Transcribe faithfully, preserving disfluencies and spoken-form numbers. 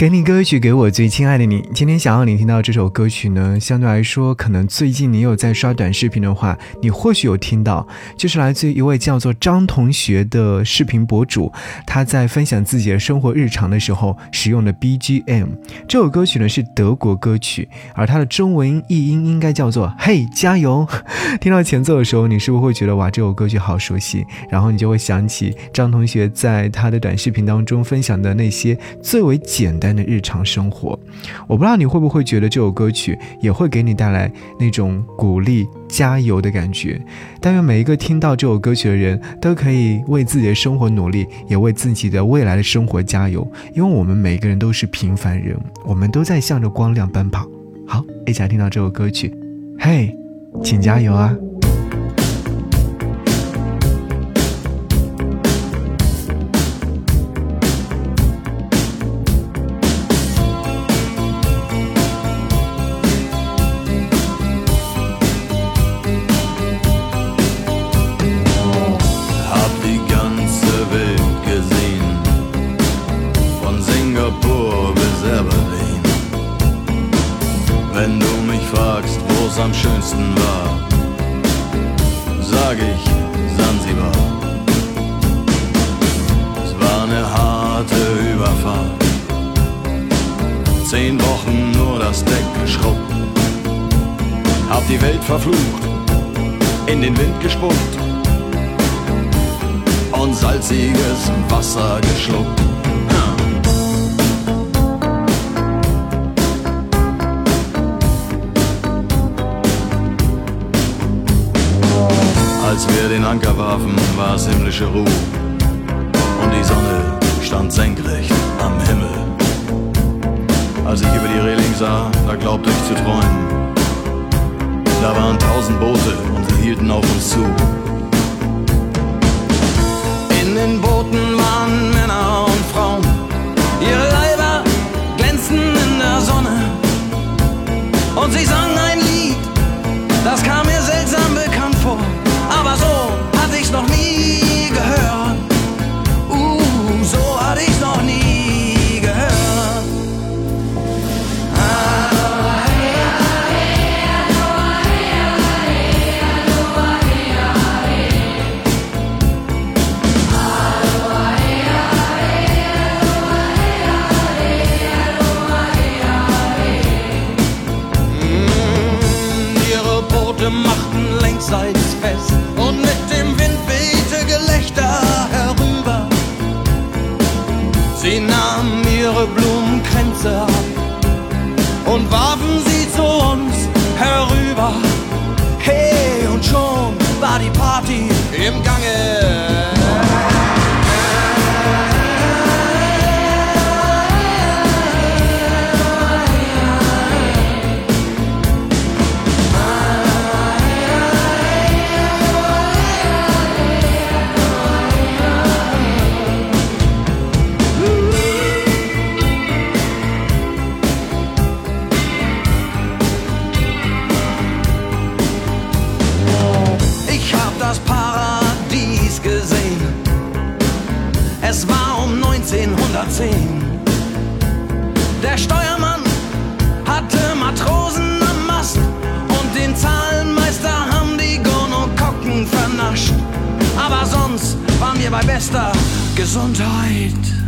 给你歌曲，给我最亲爱的你。今天想要你听到这首歌曲呢，相对来说可能最近你有在刷短视频的话，你或许有听到，就是来自于一位叫做张同学的视频博主，他在分享自己的生活日常的时候使用的 B G M。 这首歌曲呢是德国歌曲，而它的中文译音应该叫做嘿加油。听到前奏的时候，你是不是会觉得哇，这首歌曲好熟悉，然后你就会想起张同学在他的短视频当中分享的那些最为简单的日常生活。我不知道你会不会觉得这首歌曲也会给你带来那种鼓励加油的感觉。但愿每一个听到这首歌曲的人都可以为自己的生活努力，也为自己的未来的生活加油，因为我们每个人都是平凡人，我们都在向着光亮奔跑。好，一起来听到这首歌曲，嘿，请加油啊。Wenn du mich fragst, wo's am schönsten war, sag ich Sansibar. Es war eine harte Überfahrt, zehn Wochen nur das Deck geschrubbt. Hab die Welt verflucht, in den Wind gespuckt und salziges Wasser geschluckt. Als wir den Anker warfen, war's himmlische Ruhe und die Sonne stand senkrecht am Himmel. Als ich über die Reling sah, da glaubte ich zu träumen. Da waren tausend Boote und sie hielten auf uns zu. In den Booten waren Männer und Frauen, ihre Leiber glänzten in der Sonne und sie sangen ein Lied, das kam mir seltsam bekannt vor. Aber so hatte ich's noch nie gehört. Uh, so hatte ich's noch nie gehört. Mm, ihre Boote machten längsseits fest. Und mit dem Wind wehte Gelächter herüber. Sie nahmen ihre Blumenkränze ab und warfen sie zu uns herüber. Hey, und schon war die Party im Gange. Es war um neunzehnhundertzehn. Der Steuermann hatte Matrosen am Mast und den Zahlenmeister haben die Gonokokken vernascht. Aber sonst waren wir bei bester Gesundheit.